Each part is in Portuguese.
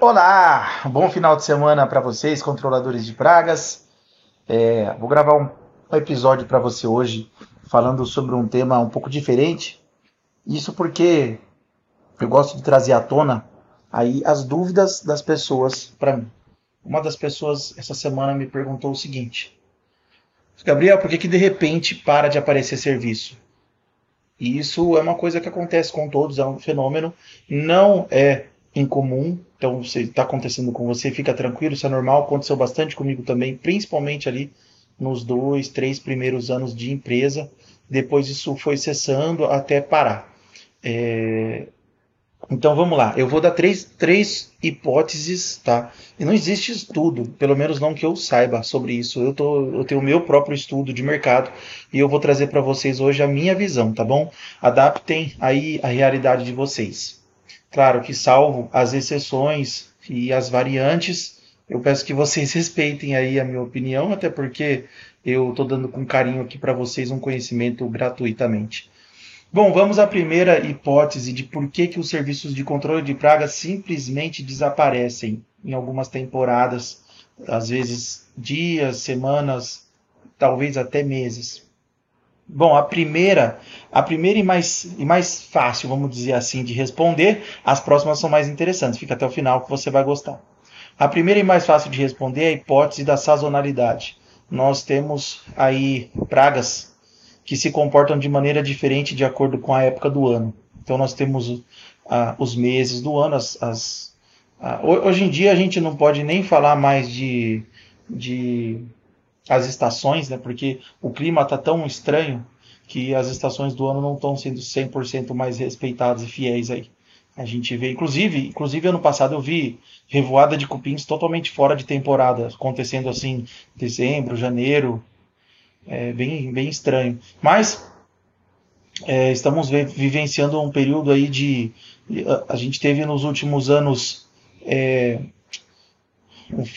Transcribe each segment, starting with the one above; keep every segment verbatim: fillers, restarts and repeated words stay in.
Olá, bom final de semana para vocês, controladores de pragas. É, vou gravar um, um episódio para você hoje falando sobre um tema um pouco diferente. Isso porque eu gosto de trazer à tona aí as dúvidas das pessoas para mim. Uma das pessoas essa semana me perguntou o seguinte: Gabriel, por que, que de repente para de aparecer serviço? E isso é uma coisa que acontece com todos, é um fenômeno, não é incomum, então se está acontecendo com você, fica tranquilo, isso é normal, aconteceu bastante comigo também, principalmente ali nos dois, três primeiros anos de empresa, depois isso foi cessando até parar. É... Então vamos lá, eu vou dar três, três hipóteses, tá? E não existe estudo, pelo menos não que eu saiba sobre isso. Eu, tô, eu tenho o meu próprio estudo de mercado e eu vou trazer para vocês hoje a minha visão, tá bom? Adaptem aí a realidade de vocês. Claro que salvo as exceções e as variantes, eu peço que vocês respeitem aí a minha opinião, até porque eu estou dando com carinho aqui para vocês um conhecimento gratuitamente. Bom, vamos à primeira hipótese de por que, que os serviços de controle de pragas simplesmente desaparecem em algumas temporadas, às vezes dias, semanas, talvez até meses. Bom, a primeira, a primeira e mais, e mais fácil, vamos dizer assim, de responder, as próximas são mais interessantes, fica até o final que você vai gostar. A primeira e mais fácil de responder é a hipótese da sazonalidade. Nós temos aí pragas que se comportam de maneira diferente de acordo com a época do ano. Então nós temos uh, os meses do ano. As, as, uh, hoje em dia a gente não pode nem falar mais de, de as estações, né? Porque o clima está tão estranho que as estações do ano não estão sendo cem por cento mais respeitadas e fiéis aí. A gente vê, inclusive, inclusive ano passado eu vi revoada de cupins totalmente fora de temporada, acontecendo assim dezembro, janeiro. É bem, bem estranho, mas é, estamos vivenciando um período aí de, a gente teve nos últimos anos é,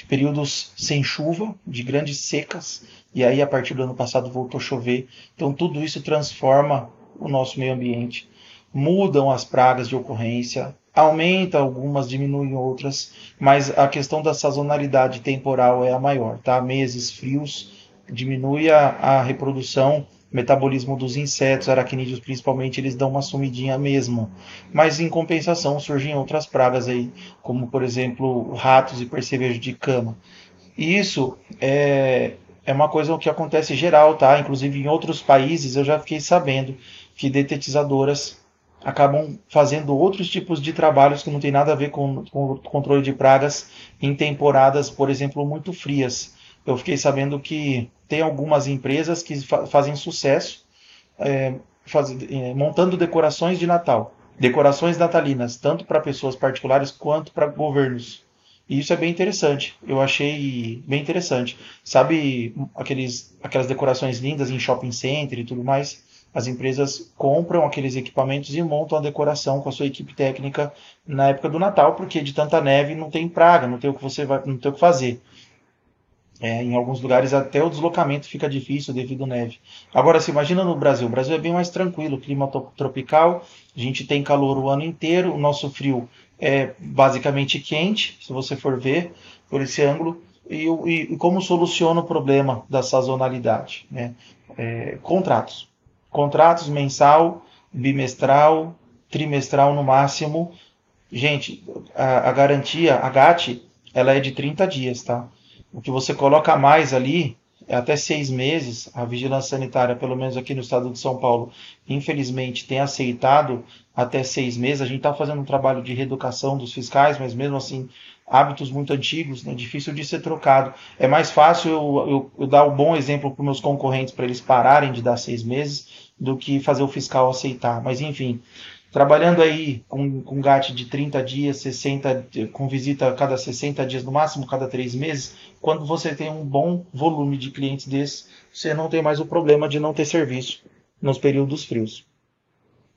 períodos sem chuva, de grandes secas, e aí a partir do ano passado voltou a chover, então tudo isso transforma o nosso meio ambiente, mudam as pragas de ocorrência, aumenta algumas, diminuem outras, mas a questão da sazonalidade temporal é a maior, tá? Meses frios, diminui a, a reprodução, metabolismo dos insetos, aracnídeos principalmente, eles dão uma sumidinha mesmo. Mas em compensação surgem outras pragas aí, como por exemplo ratos e percevejo de cama. E isso é, é uma coisa que acontece geral, tá? Inclusive em outros países eu já fiquei sabendo que detetizadoras acabam fazendo outros tipos de trabalhos que não tem nada a ver com, com o controle de pragas em temporadas, por exemplo, muito frias. Eu fiquei sabendo que tem algumas empresas que fa- fazem sucesso é, faz, é, montando decorações de Natal, decorações natalinas, tanto para pessoas particulares quanto para governos. E isso é bem interessante, eu achei bem interessante. Sabe aqueles, aquelas decorações lindas em shopping center e tudo mais? As empresas compram aqueles equipamentos e montam a decoração com a sua equipe técnica na época do Natal, porque de tanta neve não tem praga, não tem o que, você vai, não tem o que fazer. É, em alguns lugares até o deslocamento fica difícil devido à neve. Agora, se imagina no Brasil. O Brasil é bem mais tranquilo, clima tropical, a gente tem calor o ano inteiro, o nosso frio é basicamente quente, se você for ver por esse ângulo, e, e, e como soluciona o problema da sazonalidade, né? É, contratos. Contratos mensal, bimestral, trimestral no máximo. Gente, a, a garantia, a GAT, ela é de trinta dias, tá? O que você coloca mais ali é até seis meses. A vigilância sanitária, pelo menos aqui no estado de São Paulo, infelizmente tem aceitado até seis meses. A gente está fazendo um trabalho de reeducação dos fiscais, mas mesmo assim, hábitos muito antigos, né? Difícil de ser trocado. É mais fácil eu, eu, eu dar um bom exemplo para os meus concorrentes, para eles pararem de dar seis meses, do que fazer o fiscal aceitar. Mas enfim, trabalhando aí com, com GAT de trinta dias, sessenta, com visita a cada sessenta dias no máximo, cada três meses, quando você tem um bom volume de clientes desses, você não tem mais o problema de não ter serviço nos períodos frios.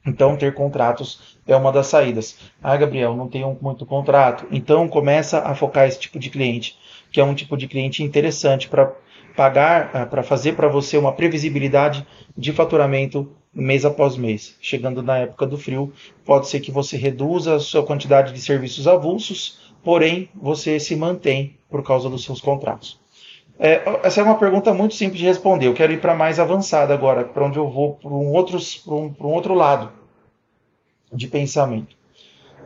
Então, ter contratos é uma das saídas. Ah, Gabriel, não tenho muito contrato. Então, começa a focar esse tipo de cliente, que é um tipo de cliente interessante para pagar, para fazer para você uma previsibilidade de faturamento mês após mês. Chegando na época do frio, pode ser que você reduza a sua quantidade de serviços avulsos porém você se mantém por causa dos seus contratos. É, essa é uma pergunta muito simples de responder. Eu quero ir para mais avançada agora, para onde eu vou, para um outro, para um, para um outro lado de pensamento.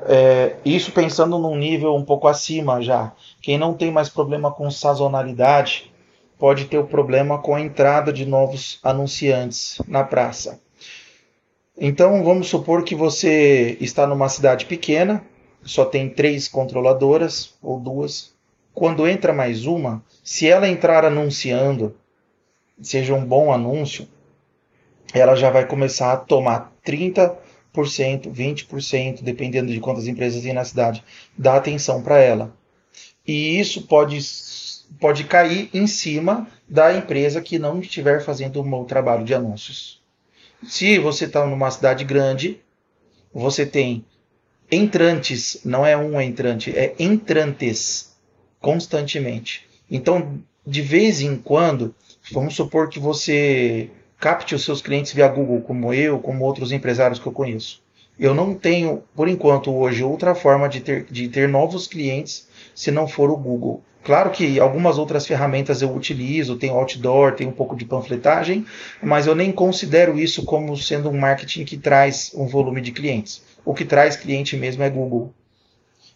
É, isso pensando num nível um pouco acima já. Quem não tem mais problema com sazonalidade pode ter o problema com a entrada de novos anunciantes na praça. Então vamos supor que você está numa cidade pequena, só tem três controladoras ou duas. Quando entra mais uma, se ela entrar anunciando, seja um bom anúncio, ela já vai começar a tomar trinta por cento, vinte por cento, dependendo de quantas empresas tem na cidade, dá atenção para ela. E isso pode, pode cair em cima da empresa que não estiver fazendo um bom trabalho de anúncios. Se você está numa cidade grande, você tem entrantes, não é um entrante, é entrantes constantemente. Então, de vez em quando, vamos supor que você capte os seus clientes via Google, como eu, como outros empresários que eu conheço. Eu não tenho, por enquanto, hoje, outra forma de ter, de ter novos clientes se não for o Google. Claro que algumas outras ferramentas eu utilizo, tem outdoor, tem um pouco de panfletagem, mas eu nem considero isso como sendo um marketing que traz um volume de clientes. O que traz cliente mesmo é Google.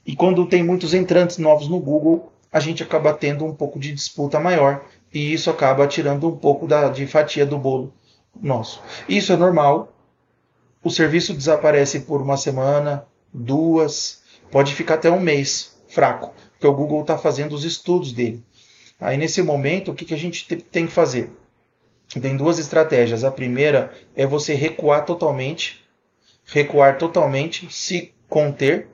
E quando tem muitos entrantes novos no Google, a gente acaba tendo um pouco de disputa maior. E isso acaba tirando um pouco da, de fatia do bolo nosso. Isso é normal. O serviço desaparece por uma semana, duas, pode ficar até um mês fraco. Porque o Google está fazendo os estudos dele. Aí nesse momento, o que, que a gente te, tem que fazer? Tem duas estratégias. A primeira é você recuar totalmente. Recuar totalmente, se conter.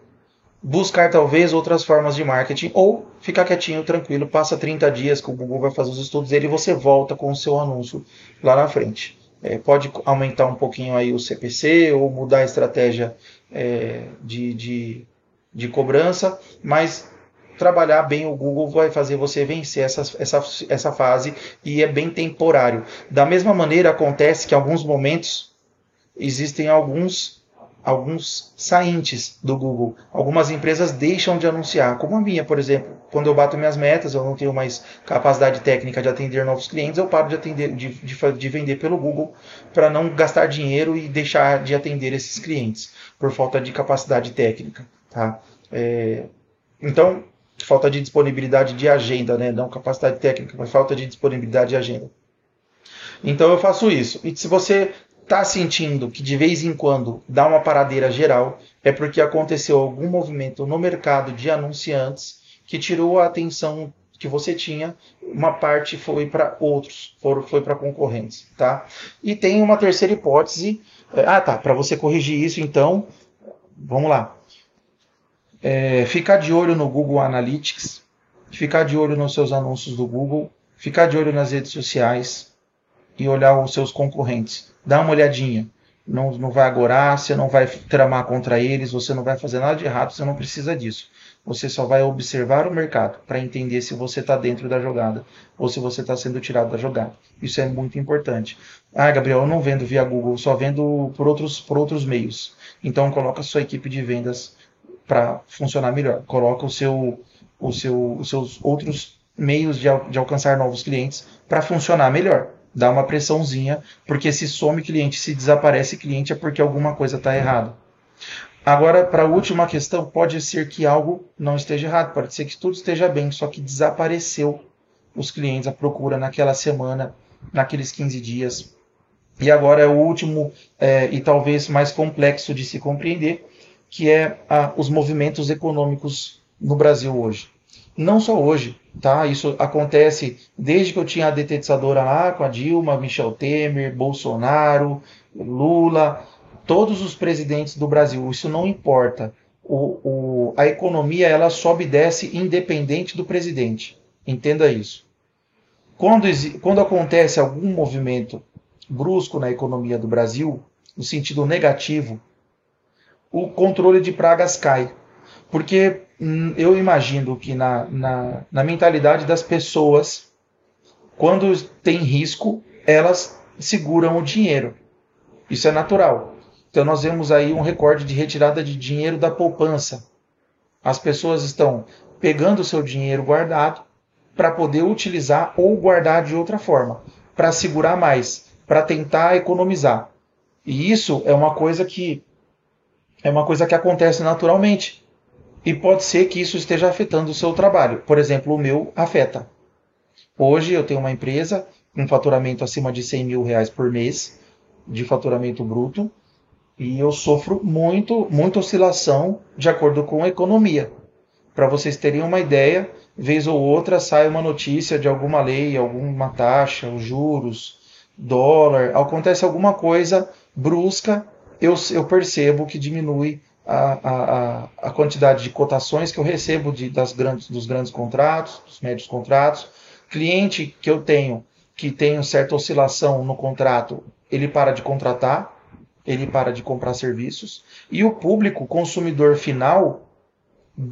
Buscar talvez outras formas de marketing ou ficar quietinho, tranquilo, passa trinta dias que o Google vai fazer os estudos dele e você volta com o seu anúncio lá na frente. É, pode aumentar um pouquinho aí o C P C ou mudar a estratégia é, de, de, de cobrança, mas trabalhar bem o Google vai fazer você vencer essa, essa, essa fase e é bem temporário. Da mesma maneira acontece que em alguns momentos existem alguns... alguns saintes do Google. Algumas empresas deixam de anunciar, como a minha, por exemplo. Quando eu bato minhas metas, eu não tenho mais capacidade técnica de atender novos clientes, eu paro de, atender, de, de, de vender pelo Google para não gastar dinheiro e deixar de atender esses clientes, por falta de capacidade técnica. Tá? É, então, falta de disponibilidade de agenda, né? Não capacidade técnica, mas falta de disponibilidade de agenda. Então, eu faço isso. E se você... está sentindo que de vez em quando dá uma paradeira geral, é porque aconteceu algum movimento no mercado de anunciantes que tirou a atenção que você tinha, uma parte foi para outros, foi para concorrentes, tá? E tem uma terceira hipótese, ah tá, para você corrigir isso então, vamos lá, é, ficar de olho no Google Analytics, ficar de olho nos seus anúncios do Google, ficar de olho nas redes sociais e olhar os seus concorrentes. Dá uma olhadinha, não, não vai agorar, você não vai tramar contra eles, você não vai fazer nada de errado, você não precisa disso. Você só vai observar o mercado para entender se você está dentro da jogada ou se você está sendo tirado da jogada. Isso é muito importante. Ah, Gabriel, eu não vendo via Google, só vendo por outros, por outros meios. Então, coloca a sua equipe de vendas para funcionar melhor. Coloca o seu, o seu, os seus outros meios de, de alcançar novos clientes para funcionar melhor. Dá uma pressãozinha, porque se some cliente, se desaparece cliente, é porque alguma coisa está errada. Agora, para a última questão, pode ser que algo não esteja errado, pode ser que tudo esteja bem, só que desapareceu os clientes, a procura naquela semana, naqueles quinze dias. E agora é o último é, e talvez mais complexo de se compreender, que é a, os movimentos econômicos no Brasil hoje. Não só hoje, tá? Isso acontece desde que eu tinha a detetizadora lá com a Dilma, Michel Temer, Bolsonaro, Lula, todos os presidentes do Brasil. Isso não importa. O, o, a economia ela sobe e desce independente do presidente. Entenda isso. Quando, quando acontece algum movimento brusco na economia do Brasil, no sentido negativo, o controle de pragas cai. Porque eu imagino que na, na, na mentalidade das pessoas, quando tem risco, elas seguram o dinheiro. Isso é natural. Então nós vemos aí um recorde de retirada de dinheiro da poupança. As pessoas estão pegando o seu dinheiro guardado para poder utilizar ou guardar de outra forma, para segurar mais, para tentar economizar. E isso é uma coisa que é uma coisa que acontece naturalmente. E pode ser que isso esteja afetando o seu trabalho. Por exemplo, o meu afeta. Hoje eu tenho uma empresa com faturamento acima de cem mil reais por mês, de faturamento bruto, e eu sofro muito, muita oscilação de acordo com a economia. Para vocês terem uma ideia, vez ou outra sai uma notícia de alguma lei, alguma taxa, os juros, dólar, acontece alguma coisa brusca, eu, eu percebo que diminui a, a, a quantidade de cotações que eu recebo de, das grandes, dos grandes contratos, dos médios contratos. Cliente que eu tenho, que tem certa oscilação no contrato, ele para de contratar, ele para de comprar serviços, e o público, consumidor final,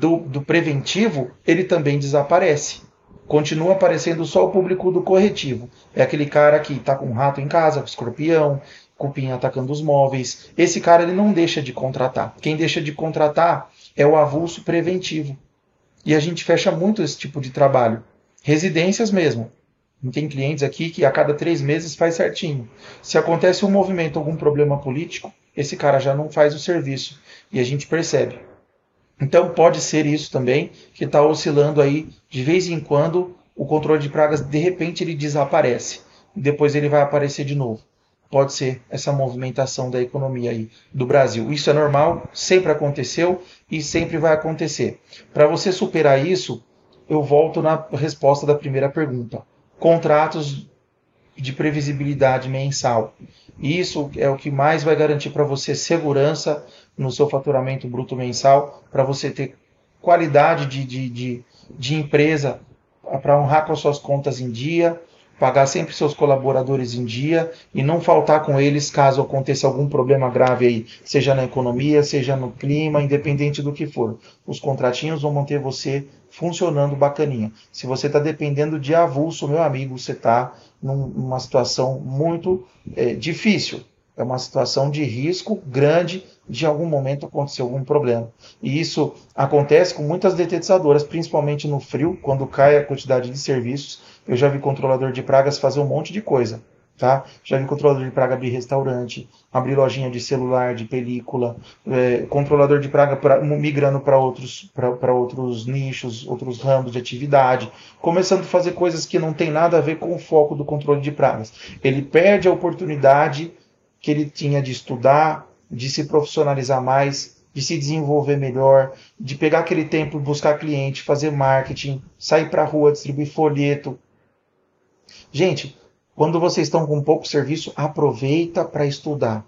Do, do preventivo, ele também desaparece. Continua aparecendo só o público do corretivo. É aquele cara que está com um rato em casa, com escorpião, cupinha atacando os móveis. Esse cara ele não deixa de contratar. Quem deixa de contratar é o avulso preventivo. E a gente fecha muito esse tipo de trabalho. Residências mesmo. Tem clientes aqui que a cada três meses faz certinho. Se acontece um movimento, algum problema político, esse cara já não faz o serviço. E a gente percebe. Então pode ser isso também, que está oscilando aí, de vez em quando, o controle de pragas, de repente ele desaparece, depois ele vai aparecer de novo. Pode ser essa movimentação da economia aí do Brasil. Isso é normal, sempre aconteceu e sempre vai acontecer. Para você superar isso, eu volto na resposta da primeira pergunta. Contratos de previsibilidade mensal. Isso é o que mais vai garantir para você segurança no seu faturamento bruto mensal, para você ter qualidade de, de, de, de empresa, para honrar com as suas contas em dia, pagar sempre seus colaboradores em dia e não faltar com eles caso aconteça algum problema grave aí, seja na economia, seja no clima, independente do que for. Os contratinhos vão manter você funcionando bacaninha. Se você está dependendo de avulso, meu amigo, você está numa situação muito é, difícil. É uma situação de risco grande de algum momento acontecer algum problema. E isso acontece com muitas detetizadoras, principalmente no frio, quando cai a quantidade de serviços. Eu já vi controlador de pragas fazer um monte de coisa. Tá? Já vi controlador de praga abrir restaurante, abrir lojinha de celular, de película, é, controlador de praga pra, migrando para outros, para outros nichos, outros ramos de atividade, começando a fazer coisas que não tem nada a ver com o foco do controle de pragas. Ele perde a oportunidade que ele tinha de estudar, de se profissionalizar mais, de se desenvolver melhor, de pegar aquele tempo, buscar cliente, fazer marketing, sair para a rua, distribuir folheto. Gente, quando vocês estão com pouco serviço, aproveita para estudar.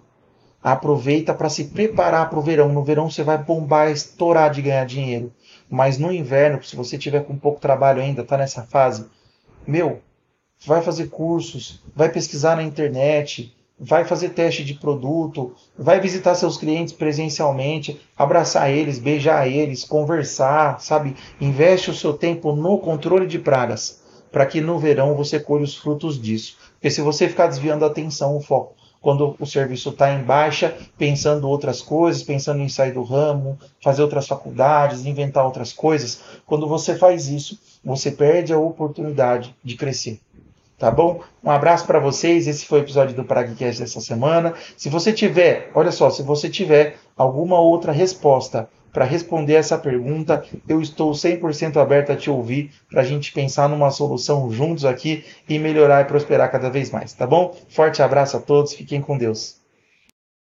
Aproveita para se preparar para o verão. No verão você vai bombar, estourar de ganhar dinheiro. Mas no inverno, se você tiver com pouco trabalho ainda, está nessa fase, meu, vai fazer cursos, vai pesquisar na internet, vai fazer teste de produto, vai visitar seus clientes presencialmente, abraçar eles, beijar eles, conversar, sabe? Investe o seu tempo no controle de pragas, para que no verão você colhe os frutos disso. Porque se você ficar desviando a atenção, o foco, quando o serviço está em baixa, pensando outras coisas, pensando em sair do ramo, fazer outras faculdades, inventar outras coisas, quando você faz isso, você perde a oportunidade de crescer. Tá bom? Um abraço para vocês. Esse foi o episódio do PragCast dessa semana. Se você tiver, olha só, se você tiver alguma outra resposta para responder essa pergunta, eu estou cem por cento aberto a te ouvir para a gente pensar numa solução juntos aqui e melhorar e prosperar cada vez mais. Tá bom? Forte abraço a todos. Fiquem com Deus.